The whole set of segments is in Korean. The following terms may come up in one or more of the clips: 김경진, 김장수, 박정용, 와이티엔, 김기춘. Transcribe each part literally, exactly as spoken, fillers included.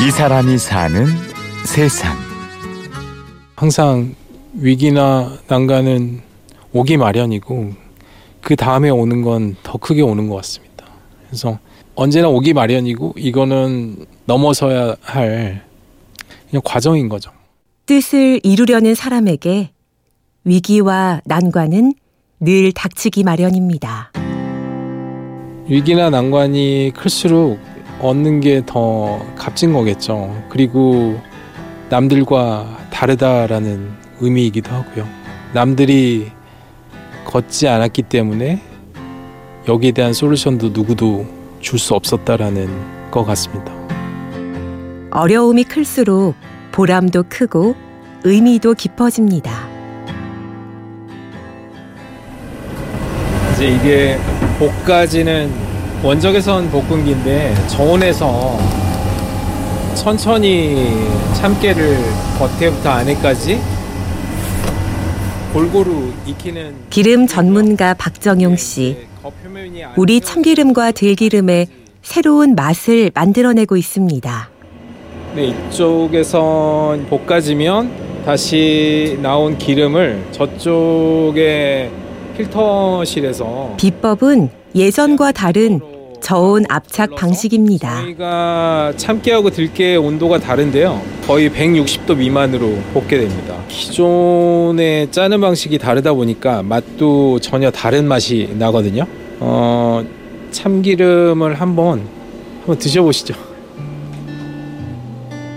이 사람이 사는 세상. 항상 위기나 난관은 오기 마련이고 그 다음에 오는 건 더 크게 오는 것 같습니다. 그래서 언제나 오기 마련이고 이거는 넘어서야 할 그냥 과정인 거죠. 뜻을 이루려는 사람에게 위기와 난관은 늘 닥치기 마련입니다. 위기나 난관이 클수록 얻는 게 더 값진 거겠죠. 그리고 남들과 다르다라는 의미이기도 하고요. 남들이 걷지 않았기 때문에 여기에 대한 솔루션도 누구도 줄 수 없었다라는 것 같습니다. 어려움이 클수록 보람도 크고 의미도 깊어집니다. 이제 이게 복까지는 원적에선 복근기인데 저온에서 천천히 참깨를 겉에부터 안에까지 골고루 익히는 기름 전문가 박정용 씨. 우리 참기름과 들기름에 새로운 맛을 만들어내고 있습니다. 네, 이쪽에서 볶아지면 다시 나온 기름을 저쪽에 필터실에서 비법은 예전과 다른 저온 압착 방식입니다. 저희가 참깨하고 들깨의 온도가 다른데요. 거의 백육십 도 미만으로 볶게 됩니다. 기존의 짜는 방식이 다르다 보니까 맛도 전혀 다른 맛이 나거든요. 어, 참기름을 한번 한번 드셔보시죠.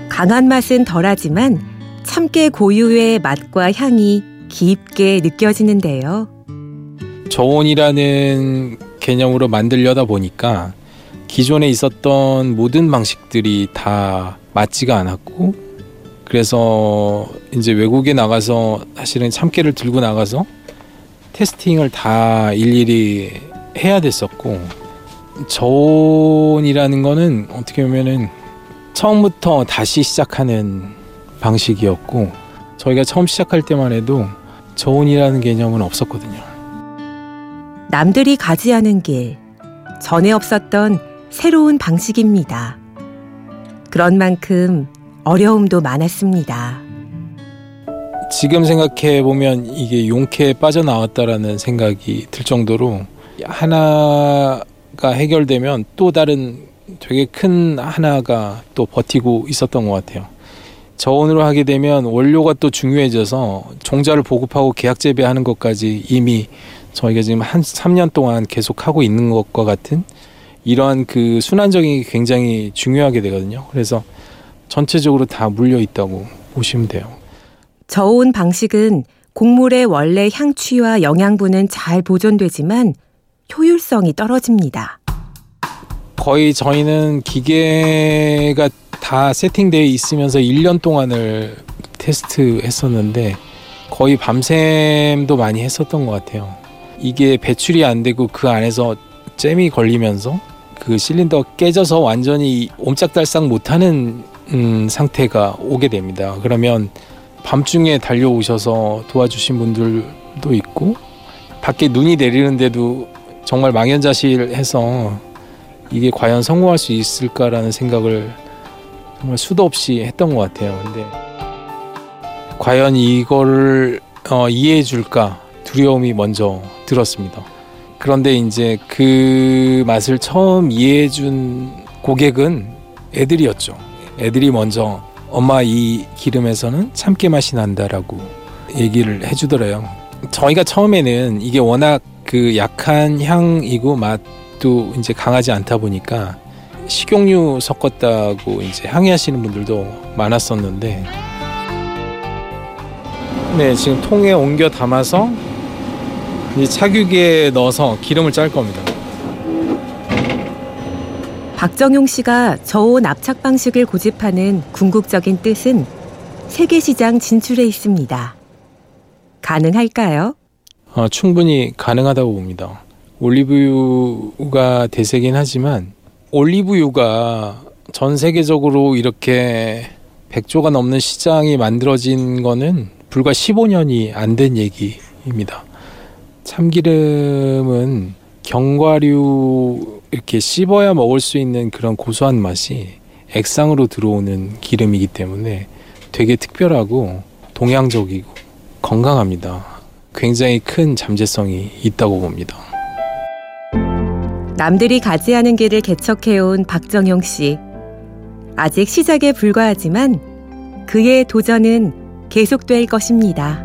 강한 맛은 덜하지만 참깨 고유의 맛과 향이 깊게 느껴지는데요. 저온이라는 개념으로 만들려다 보니까 기존에 있었던 모든 방식들이 다 맞지가 않았고, 그래서 이제 외국에 나가서 사실은 참깨를 들고 나가서 테스팅을 다 일일이 해야 됐었고, 저온이라는 거는 어떻게 보면은 처음부터 다시 시작하는 방식이었고, 저희가 처음 시작할 때만 해도 저온이라는 개념은 없었거든요. 남들이 가지 않은 길, 전에 없었던 새로운 방식입니다. 그런 만큼 어려움도 많았습니다. 지금 생각해보면 이게 용케 빠져나왔다라는 생각이 들 정도로 하나가 해결되면 또 다른 되게 큰 하나가 또 버티고 있었던 것 같아요. 저온으로 하게 되면 원료가 또 중요해져서 종자를 보급하고 계약 재배하는 것까지 이미 저희가 지금 한 삼 년 동안 계속 하고 있는 것과 같은 이러한 그 순환적인 게 굉장히 중요하게 되거든요. 그래서 전체적으로 다 물려 있다고 보시면 돼요. 저온 방식은 곡물의 원래 향취와 영양분은 잘 보존되지만 효율성이 떨어집니다. 거의 저희는 기계가 다 세팅되어 있으면서 일 년 동안을 테스트했었는데 거의 밤샘도 많이 했었던 것 같아요. 이게 배출이 안 되고 그 안에서 잼이 걸리면서 그 실린더가 깨져서 완전히 옴짝달싹 못하는 음, 상태가 오게 됩니다. 그러면 밤중에 달려오셔서 도와주신 분들도 있고, 밖에 눈이 내리는데도 정말 망연자실해서 이게 과연 성공할 수 있을까라는 생각을 정말 수도 없이 했던 것 같아요. 근데 과연 이거를 어, 이해해 줄까 두려움이 먼저 들었습니다. 그런데 이제 그 맛을 처음 이해해준 고객은 애들이었죠. 애들이 먼저 엄마 이 기름에서는 참깨 맛이 난다라고 얘기를 해주더래요. 저희가 처음에는 이게 워낙 그 약한 향이고 맛도 이제 강하지 않다 보니까 식용유 섞었다고 이제 항의하시는 분들도 많았었는데, 네, 지금 통에 옮겨 담아서 이 착유기에 넣어서 기름을 짤 겁니다. 박정용 씨가 저온 압착 방식을 고집하는 궁극적인 뜻은 세계 시장 진출에 있습니다. 가능할까요? 어, 충분히 가능하다고 봅니다. 올리브유가 대세긴 하지만 올리브유가 전 세계적으로 이렇게 백조가 넘는 시장이 만들어진 거는 불과 십오 년이 안 된 얘기입니다. 참기름은 견과류 이렇게 씹어야 먹을 수 있는 그런 고소한 맛이 액상으로 들어오는 기름이기 때문에 되게 특별하고 동양적이고 건강합니다. 굉장히 큰 잠재성이 있다고 봅니다. 남들이 가지 않은 길을 개척해온 박정용 씨. 아직 시작에 불과하지만 그의 도전은 계속될 것입니다.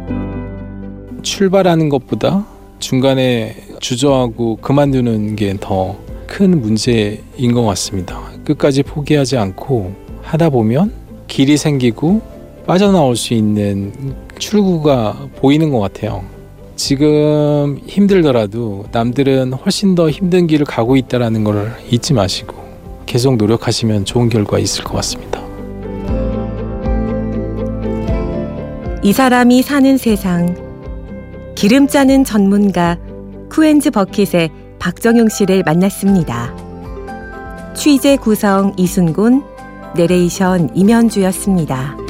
출발하는 것보다 중간에 주저하고 그만두는 게 더 큰 문제인 것 같습니다. 끝까지 포기하지 않고 하다 보면 길이 생기고 빠져나올 수 있는 출구가 보이는 것 같아요. 지금 힘들더라도 남들은 훨씬 더 힘든 길을 가고 있다는 걸 잊지 마시고 계속 노력하시면 좋은 결과 있을 것 같습니다. 이 사람이 사는 세상. 기름 짜는 전문가 쿠엔즈 버킷의 박정용 씨를 만났습니다. 취재 구성 이순곤, 내레이션 임현주였습니다.